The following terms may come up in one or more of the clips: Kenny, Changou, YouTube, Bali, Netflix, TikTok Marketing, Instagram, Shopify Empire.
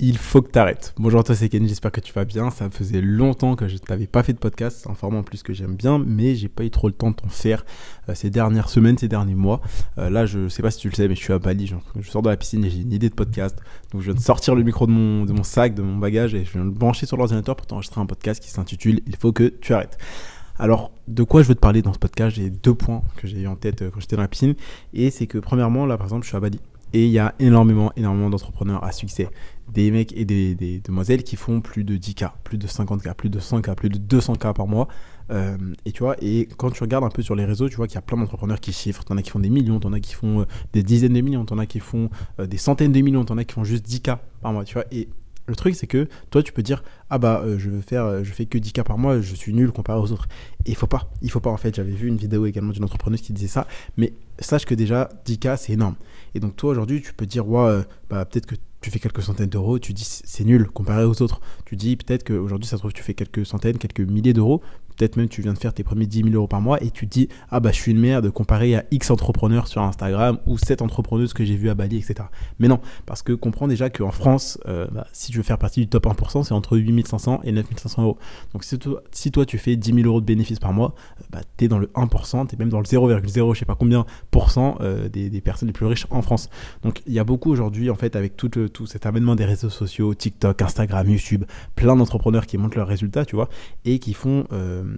il faut que tu arrêtes. Bonjour à toi, c'est Kenny, j'espère que tu vas bien. Ça faisait longtemps que je t'avais pas fait de podcast, c'est un format en plus que j'aime bien, mais j'ai pas eu trop le temps de t'en faire ces dernières semaines, ces derniers mois. Là, je sais pas si tu le sais, mais je suis à Bali, je sors de la piscine et j'ai une idée de podcast. Donc je viens de sortir le micro de mon sac, de mon bagage, et je viens de le brancher sur l'ordinateur pour t'enregistrer un podcast qui s'intitule « Il faut que tu arrêtes ». Alors, de quoi je veux te parler dans ce podcast? J'ai deux points que j'ai eu en tête quand j'étais dans la piscine. Et c'est que premièrement, là par exemple, je suis à Bali. Et il y a énormément d'entrepreneurs à succès. Des mecs et des demoiselles qui font plus de 10K, plus de 50K, plus de 100K, plus de 200K par mois. Et tu vois, et quand tu regardes un peu sur les réseaux, tu vois qu'il y a plein d'entrepreneurs qui chiffrent. T'en as qui font des millions, t'en as qui font des dizaines de millions, t'en as qui font des centaines de millions, t'en as qui font juste 10K par mois, tu vois. Et le truc, c'est que toi, tu peux dire « Ah bah, je fais que 10K par mois, je suis nul comparé aux autres. » Et il faut pas en fait. J'avais vu une vidéo également d'une entrepreneuse qui disait ça. Mais sache que déjà, 10K, c'est énorme. Et donc toi, aujourd'hui, tu peux dire « Ouais, bah peut-être que tu fais quelques centaines d'euros, tu dis c'est nul comparé aux autres. » Tu dis peut-être qu'aujourd'hui, ça se trouve, tu fais quelques centaines, quelques milliers d'euros. Peut-être même tu viens de faire tes premiers 10 000 euros par mois et tu te dis « Ah bah, je suis une merde comparé à X entrepreneurs sur Instagram ou 7 entrepreneuses que j'ai vues à Bali, etc. » Mais non, parce que comprends déjà qu'en France, si tu veux faire partie du top 1%, c'est entre 8 500 et 9 500 euros. Donc si toi tu fais 10 000 euros de bénéfices par mois, bah, tu es dans le 1%, tu es même dans le 0,0 je sais pas combien % des personnes les plus riches en France. Donc il y a beaucoup aujourd'hui en fait avec tout cet avènement des réseaux sociaux, TikTok, Instagram, YouTube, plein d'entrepreneurs qui montrent leurs résultats, tu vois, et qui font,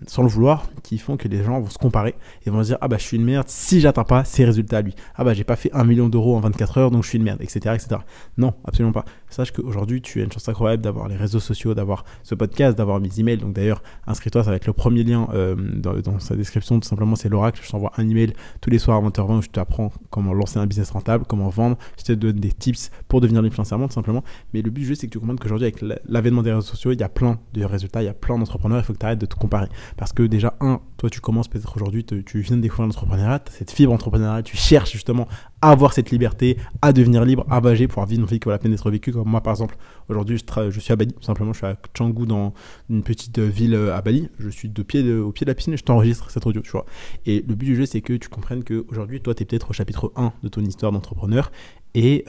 sans le vouloir, qui font que les gens vont se comparer et vont se dire « Ah bah je suis une merde si j'atteins pas ces résultats à lui. Ah bah j'ai pas fait 1 million d'euros en 24 heures donc je suis une merde, etc. etc. » Non, absolument pas. Sache qu'aujourd'hui tu as une chance incroyable d'avoir les réseaux sociaux, d'avoir ce podcast, d'avoir mes emails. Donc d'ailleurs, inscris-toi, ça va être le premier lien dans sa description. Tout simplement, c'est l'oracle. Je t'envoie un email tous les soirs à 20h20 où je t'apprends comment lancer un business rentable, comment vendre. Je te donne des tips pour devenir libre financièrement, tout simplement. Mais le but juste, c'est que tu comprennes qu'aujourd'hui, avec l'avènement des réseaux sociaux, il y a plein de résultats, il y a plein d'entrepreneurs. Il faut que tu arrêtes de te comparer. Parce que déjà, toi, tu commences peut-être aujourd'hui, tu viens de découvrir l'entrepreneuriat, tu as cette fibre entrepreneuriale, tu cherches justement à avoir cette liberté, à devenir libre, à bager, pouvoir vivre une vie qui vaut la peine d'être vécue. Comme moi, par exemple, aujourd'hui, je suis à Bali, tout simplement, je suis à Changou, dans une petite ville à Bali. Je suis au pied de la piscine et je t'enregistre cette audio, tu vois. Et le but du jeu, c'est que tu comprennes qu'aujourd'hui, toi, tu es peut-être au chapitre 1 de ton histoire d'entrepreneur et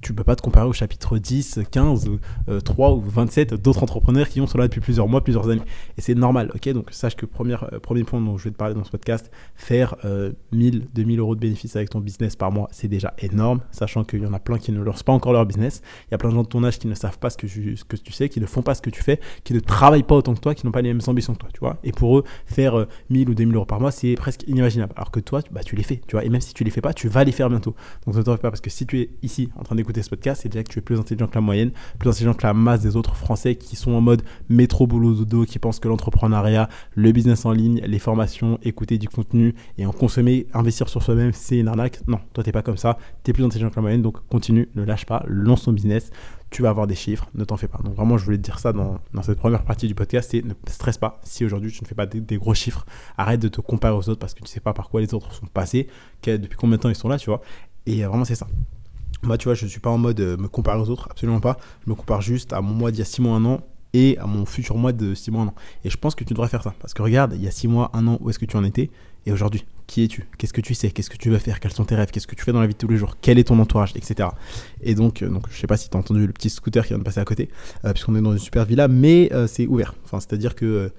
tu peux pas te comparer au chapitre 10, 15, 3 ou 27 d'autres entrepreneurs qui ont cela depuis plusieurs mois, plusieurs années. Et c'est normal, ok? Donc sache que premier point dont je vais te parler dans ce podcast, faire 1000, 2000 euros de bénéfices avec ton business par mois, c'est déjà énorme, sachant qu'il y en a plein qui ne lancent pas encore leur business. Il y a plein de gens de ton âge qui ne savent pas ce que tu sais, qui ne font pas ce que tu fais, qui ne travaillent pas autant que toi, qui n'ont pas les mêmes ambitions que toi, tu vois? Et pour eux, faire 1000 ou 2000 euros par mois, c'est presque inimaginable. Alors que toi, bah, tu les fais, tu vois? Et même si tu les fais pas, tu vas les faire bientôt. Donc ne t'en fais pas, parce que si tu es ici en train d'écouter ce podcast, c'est déjà que tu es plus intelligent que la moyenne, plus intelligent que la masse des autres Français qui sont en mode métro boulot dodo, qui pensent que l'entrepreneuriat, le business en ligne, les formations, écouter du contenu et en consommer, investir sur soi-même, c'est une arnaque. Non, toi t'es pas comme ça, t'es plus intelligent que la moyenne, donc continue, ne lâche pas, lance ton business, tu vas avoir des chiffres, ne t'en fais pas. Donc vraiment, je voulais te dire ça dans cette première partie du podcast, c'est ne stresse pas si aujourd'hui tu ne fais pas des gros chiffres, arrête de te comparer aux autres parce que tu sais pas par quoi les autres sont passés, depuis combien de temps ils sont là, tu vois. Et vraiment c'est ça. Moi, tu vois, je ne suis pas en mode me comparer aux autres, absolument pas. Je me compare juste à mon mois d'il y a 6 mois, 1 an et à mon futur mois de 6 mois, 1 an. Et je pense que tu devrais faire ça parce que regarde, il y a 6 mois, 1 an, où est-ce que tu en étais? Et aujourd'hui, qui es-tu? Qu'est-ce que tu sais? Qu'est-ce que tu veux faire? Quels sont tes rêves? Qu'est-ce que tu fais dans la vie de tous les jours? Quel est ton entourage? Etc. Et donc je ne sais pas si tu as entendu le petit scooter qui vient de passer à côté, puisqu'on est dans une super villa, mais c'est ouvert. Enfin, c'est-à-dire que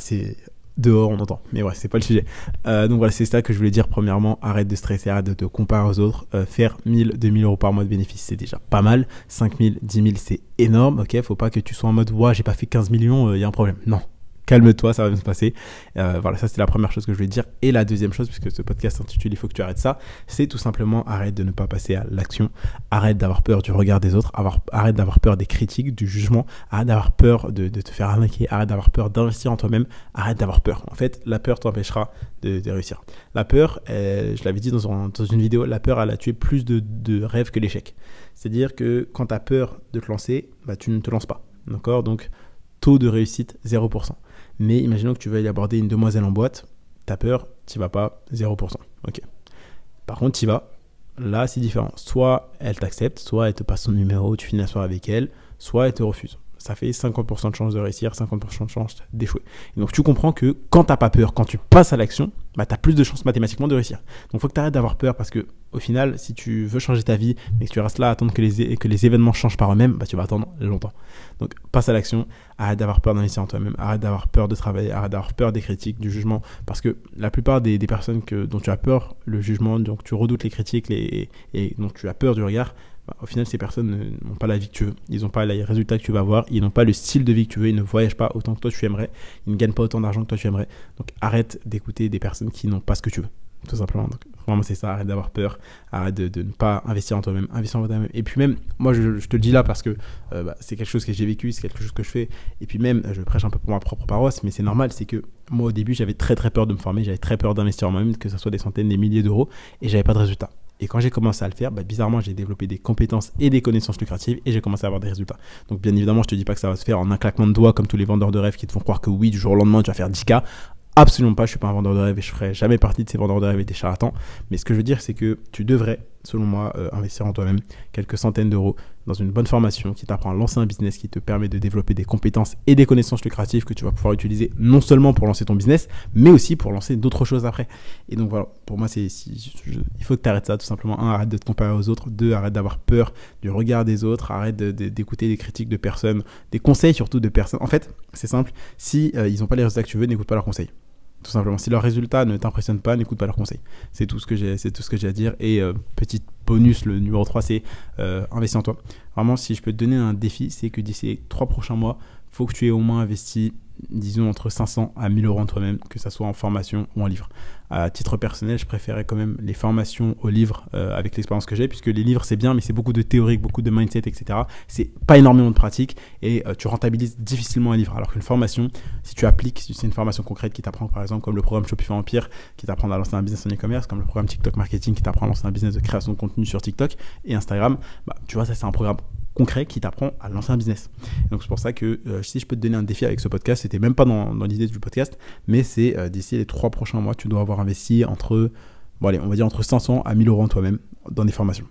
c'est dehors, on entend, mais ouais, c'est pas le sujet. Donc voilà, c'est ça que je voulais dire. Premièrement, arrête de stresser, arrête de te comparer aux autres. Faire 1000, 2000 euros par mois de bénéfices, c'est déjà pas mal. 5000, 10 000, c'est énorme. Ok, faut pas que tu sois en mode, ouais, j'ai pas fait 15 millions, il y a un problème. Non. Calme-toi, ça va bien se passer. Voilà, ça c'était la première chose que je voulais dire. Et la deuxième chose, puisque ce podcast s'intitule « Il faut que tu arrêtes ça », c'est tout simplement arrête de ne pas passer à l'action. Arrête d'avoir peur du regard des autres. Arrête d'avoir peur des critiques, du jugement. Arrête d'avoir peur de te faire arnaquer. Arrête d'avoir peur d'investir en toi-même. Arrête d'avoir peur. En fait, la peur t'empêchera de réussir. La peur, je l'avais dit dans une vidéo, la peur, elle a tué plus de rêves que l'échec. C'est-à-dire que quand tu as peur de te lancer, bah, tu ne te lances pas. D'accord? Donc, taux de réussite, 0%. Mais imaginons que tu veuilles aborder une demoiselle en boîte, t'as peur, t'y vas pas, 0%. Ok. Par contre, t'y vas, là c'est différent. Soit elle t'accepte, soit elle te passe son numéro, tu finis la soirée avec elle, soit elle te refuse. ça fait 50% de chance de réussir, 50% de chance d'échouer. Et donc tu comprends que quand t'as pas peur, quand tu passes à l'action, bah, t'as plus de chances mathématiquement de réussir. Donc faut que t'arrêtes d'avoir peur, parce que au final, si tu veux changer ta vie mais que tu restes là à attendre que les événements changent par eux-mêmes, bah, tu vas attendre longtemps. Donc passe à l'action, arrête d'avoir peur d'investir en toi-même, arrête d'avoir peur de travailler, arrête d'avoir peur des critiques, du jugement, parce que la plupart des personnes dont tu as peur, le jugement, donc tu redoutes les critiques et dont tu as peur du regard, bah, au final, ces personnes n'ont pas la vie que tu veux, ils n'ont pas les résultats que tu vas avoir, ils n'ont pas le style de vie que tu veux, ils ne voyagent pas autant que toi tu aimerais, ils ne gagnent pas autant d'argent que toi tu aimerais. Donc arrête d'écouter des personnes qui n'ont pas ce que tu veux, tout simplement. Donc vraiment, c'est ça, arrête d'avoir peur, arrête de ne pas investir en toi-même, investir en toi-même. Et puis même, moi je te le dis là parce que c'est quelque chose que j'ai vécu, c'est quelque chose que je fais, et puis même, je prêche un peu pour ma propre paroisse, mais c'est normal, c'est que moi au début, j'avais très peur de me former, j'avais très peur d'investir en moi-même, que ce soit des centaines, des milliers d'euros, et j'avais pas de résultats. Et quand j'ai commencé à le faire, bah, bizarrement, j'ai développé des compétences et des connaissances lucratives et j'ai commencé à avoir des résultats. Donc bien évidemment, je te dis pas que ça va se faire en un claquement de doigts comme tous les vendeurs de rêves qui te font croire que oui, du jour au lendemain, tu vas faire 10K. Absolument pas, je suis pas un vendeur de rêve et je ferai jamais partie de ces vendeurs de rêve et des charlatans. Mais ce que je veux dire, c'est que tu devrais, selon moi, investir en toi-même quelques centaines d'euros dans une bonne formation qui t'apprend à lancer un business, qui te permet de développer des compétences et des connaissances lucratives que tu vas pouvoir utiliser non seulement pour lancer ton business, mais aussi pour lancer d'autres choses après. Et donc voilà, pour moi, il faut que tu arrêtes ça tout simplement. 1, arrête de te comparer aux autres. 2, arrête d'avoir peur du regard des autres. Arrête d'écouter des critiques de personnes, des conseils surtout de personnes. En fait, c'est simple, si ils n'ont pas les résultats que tu veux, n'écoute pas leurs conseils. Tout simplement, si leurs résultats ne t'impressionnent pas, n'écoute pas leurs conseils. C'est tout ce que j'ai à dire. Et petit bonus, le numéro 3, c'est investis en toi. Vraiment, si je peux te donner un défi, c'est que d'ici les 3 prochains mois, il faut que tu aies au moins investi, disons, entre 500 à 1000 euros en toi-même, que ça soit en formation ou en livre. À titre personnel, je préférais quand même les formations aux livres avec l'expérience que j'ai, puisque les livres, c'est bien, mais c'est beaucoup de théorique, beaucoup de mindset, etc. C'est pas énormément de pratique et tu rentabilises difficilement un livre. Alors qu'une formation, si tu appliques, si c'est une formation concrète qui t'apprend, par exemple, comme le programme Shopify Empire, qui t'apprend à lancer un business en e-commerce, comme le programme TikTok Marketing, qui t'apprend à lancer un business de création de contenu sur TikTok et Instagram, bah, tu vois, ça, c'est un programme concret qui t'apprend à lancer un business. Donc c'est pour ça que si je peux te donner un défi avec ce podcast, c'était même pas dans l'idée du podcast, mais c'est d'ici les 3 prochains mois, tu dois avoir investi entre 500 à 1000 euros en toi-même dans des formations.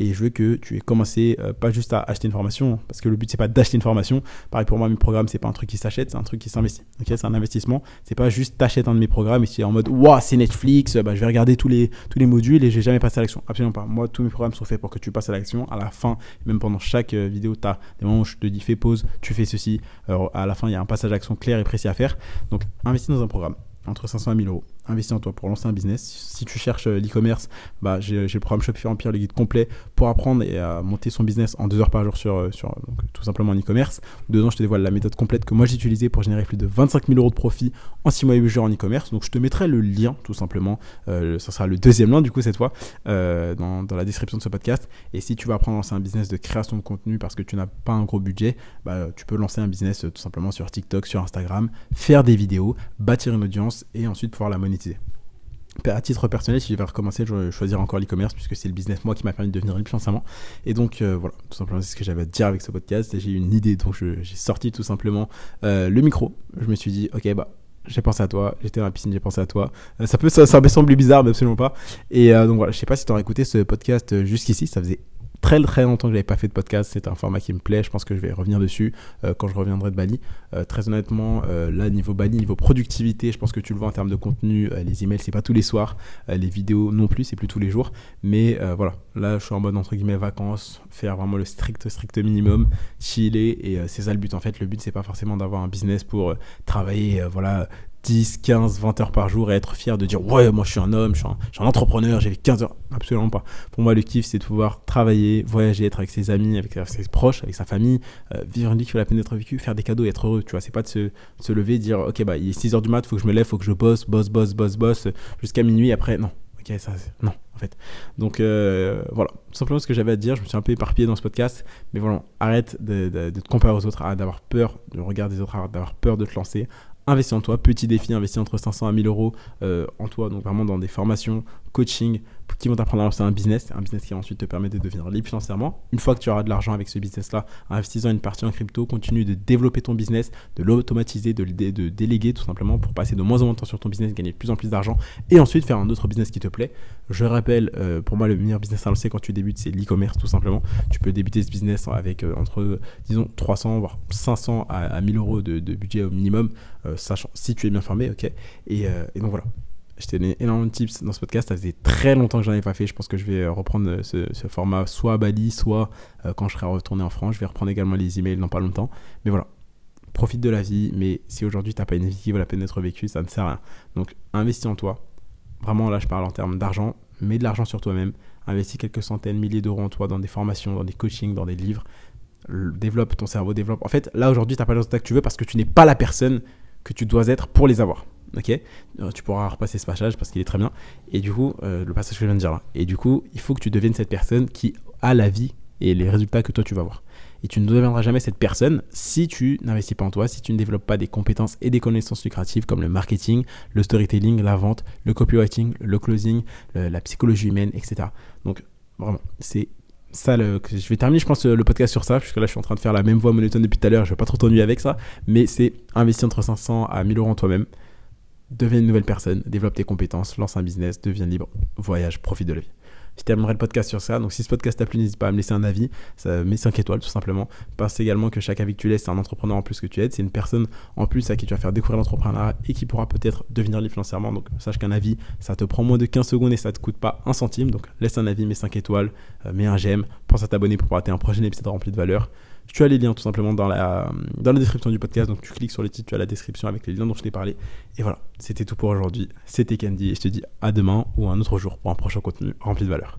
Et je veux que tu aies commencé pas juste à acheter une formation, parce que le but c'est pas d'acheter une formation. Pareil pour moi, mes programmes c'est pas un truc qui s'achète, c'est un truc qui s'investit. Okay, c'est un investissement. C'est pas juste t'achètes un de mes programmes et tu es en mode waouh, c'est Netflix, bah, je vais regarder tous les modules et j'ai jamais passé à l'action. Absolument pas. Moi, tous mes programmes sont faits pour que tu passes à l'action. À la fin, même pendant chaque vidéo, tu as des moments où je te dis fais pause, tu fais ceci. Alors, à la fin, il y a un passage à l'action clair et précis à faire. Donc investis dans un programme entre 500 et 1000 euros. Investis en toi pour lancer un business. Si tu cherches l'e-commerce, bah, j'ai le programme Shopify Empire, le guide complet pour apprendre et à monter son business en 2 heures par jour sur donc, tout simplement en e-commerce. Dedans, je te dévoile la méthode complète que moi j'ai utilisée pour générer plus de 25 000 euros de profit en 6 mois et 8 jours en e-commerce. Donc, je te mettrai le lien tout simplement. Ça sera le deuxième lien du coup cette fois dans la description de ce podcast. Et si tu veux apprendre à lancer un business de création de contenu parce que tu n'as pas un gros budget, bah, tu peux lancer un business tout simplement sur TikTok, sur Instagram, faire des vidéos, bâtir une audience et ensuite pouvoir la monétiser. À titre personnel, si je vais recommencer, je vais choisir encore l'e-commerce puisque c'est le business moi qui m'a permis de devenir libre financièrement. Et donc voilà, tout simplement c'est ce que j'avais à dire avec ce podcast. J'ai eu une idée, donc j'ai sorti tout simplement le micro. Je me suis dit ok, bah j'ai pensé à toi, j'étais dans la piscine, j'ai pensé à toi. Ça me semble bizarre, mais absolument pas. Et donc voilà, je sais pas si tu aurais écouté ce podcast jusqu'ici, ça faisait très longtemps que je n'avais pas fait de podcast, c'est un format qui me plaît, je pense que je vais revenir dessus quand je reviendrai de Bali. Très honnêtement, là niveau Bali, niveau productivité, je pense que tu le vois en termes de contenu, les emails c'est pas tous les soirs, les vidéos non plus, c'est plus tous les jours, mais voilà, là je suis en mode entre guillemets vacances, faire vraiment le strict minimum, chiller et c'est ça le but en fait. Le but c'est pas forcément d'avoir un business pour travailler, 10, 15, 20 heures par jour et être fier de dire ouais, moi je suis un homme, je suis un entrepreneur, j'ai 15 heures. Absolument pas. Pour moi, le kiff c'est de pouvoir travailler, voyager, être avec ses amis, avec ses proches, avec sa famille, vivre une vie qui vaut la peine d'être vécue, faire des cadeaux et être heureux. Tu vois, c'est pas de se lever et dire ok, bah il est 6 heures du mat, faut que je me lève, faut que je bosse jusqu'à minuit après. Non. Ok, ça c'est non. En fait. Donc voilà, tout simplement ce que j'avais à te dire, je me suis un peu éparpillé dans ce podcast, mais voilà, arrête de te comparer aux autres, arrête d'avoir peur du regard des autres, arrête d'avoir peur de te lancer, investis en toi, petit défi, investis entre 500 à 1000 euros en toi, donc vraiment dans des formations coaching qui vont t'apprendre à lancer un business qui ensuite te permet de devenir libre financièrement. Une fois que tu auras de l'argent avec ce business-là, investis-en une partie en crypto, continue de développer ton business, de l'automatiser, de déléguer tout simplement pour passer de moins en moins de temps sur ton business, gagner de plus en plus d'argent et ensuite faire un autre business qui te plaît. Je rappelle, pour moi, le meilleur business à lancer quand tu débutes, c'est l'e-commerce tout simplement. Tu peux débuter ce business avec entre, disons, 300 voire 500 à 1000 euros de budget au minimum, sachant si tu es bien formé, ok. Et donc voilà. Je t'ai donné énormément de tips dans ce podcast. Ça faisait très longtemps que je n'en avais pas fait. Je pense que je vais reprendre ce format soit à Bali, soit quand je serai retourné en France. Je vais reprendre également les emails dans pas longtemps. Mais voilà, profite de la vie. Mais si aujourd'hui, tu n'as pas une vie qui vaut la peine d'être vécue, ça ne sert à rien. Donc, investis en toi. Vraiment, là, je parle en termes d'argent. Mets de l'argent sur toi-même. Investis quelques centaines, milliers d'euros en toi, dans des formations, dans des coachings, dans des livres. Développe ton cerveau, développe. En fait, là, aujourd'hui, tu n'as pas les résultats que tu veux parce que tu n'es pas la personne que tu dois être pour les avoir. Ok, tu pourras repasser ce passage parce qu'il est très bien. Et du coup, le passage que je viens de dire là. Et du coup, il faut que tu deviennes cette personne qui a la vie et les résultats que toi tu vas avoir. Et tu ne deviendras jamais cette personne si tu n'investis pas en toi, si tu ne développes pas des compétences et des connaissances lucratives comme le marketing, le storytelling, la vente, le copywriting, le closing, la psychologie humaine, etc. Donc vraiment, c'est ça, je vais terminer, je pense, le podcast sur ça, puisque là, je suis en train de faire la même voix monotone depuis tout à l'heure. Je ne vais pas trop t'ennuyer avec ça, mais c'est investir entre 500 à 1000 euros en toi-même. Deviens une nouvelle personne, développe tes compétences, lance un business, deviens libre, voyage, profite de la vie. Je terminerai le podcast sur ça. Donc, si ce podcast t'a plu, n'hésite pas à me laisser un avis. Ça met 5 étoiles, tout simplement. Pense également que chaque avis que tu laisses, c'est un entrepreneur en plus que tu aides. C'est une personne en plus à qui tu vas faire découvrir l'entrepreneuriat et qui pourra peut-être devenir libre financièrement. Donc, sache qu'un avis, ça te prend moins de 15 secondes et ça ne te coûte pas un centime. Donc, laisse un avis, mets 5 étoiles, mets un j'aime. Pense à t'abonner pour rater un prochain épisode rempli de valeur. Tu as les liens tout simplement dans la description du podcast. Donc, tu cliques sur le titre, tu as la description avec les liens dont je t'ai parlé. Et voilà, c'était tout pour aujourd'hui. C'était Candy et je te dis à demain ou un autre jour pour un prochain contenu rempli de valeur.